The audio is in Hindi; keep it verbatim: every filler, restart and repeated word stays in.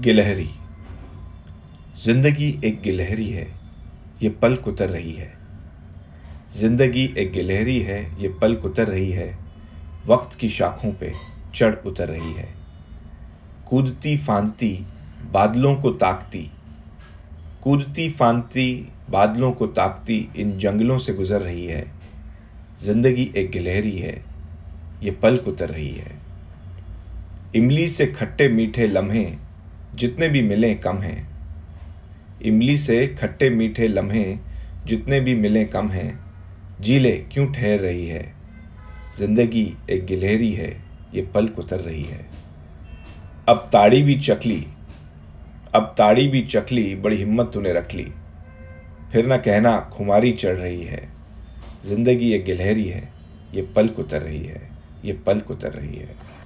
गिलहरी। जिंदगी एक गिलहरी है, ये पलक उतर रही है। जिंदगी एक गिलहरी है, ये पलक उतर रही है। वक्त की शाखों पे चढ़ उतर रही है। कूदती फांदती बादलों को ताकती, कूदती फांदती बादलों को ताकती इन जंगलों से गुजर रही है। जिंदगी एक गिलहरी है, ये पलक उतर रही है। इमली से खट्टे मीठे लम्हे जितने भी मिलें कम हैं। इमली से खट्टे मीठे लम्हे जितने भी मिलें कम हैं। जीले क्यों ठहर रही है? जिंदगी एक गिलहरी है, ये पलक उतर रही है। अब ताड़ी भी चखली, अब ताड़ी भी चखली, बड़ी हिम्मत तूने रख ली। फिर न कहना खुमारी चढ़ रही है। जिंदगी एक गिलहरी है, ये पलक उतर रही है, ये पलक उतर रही है।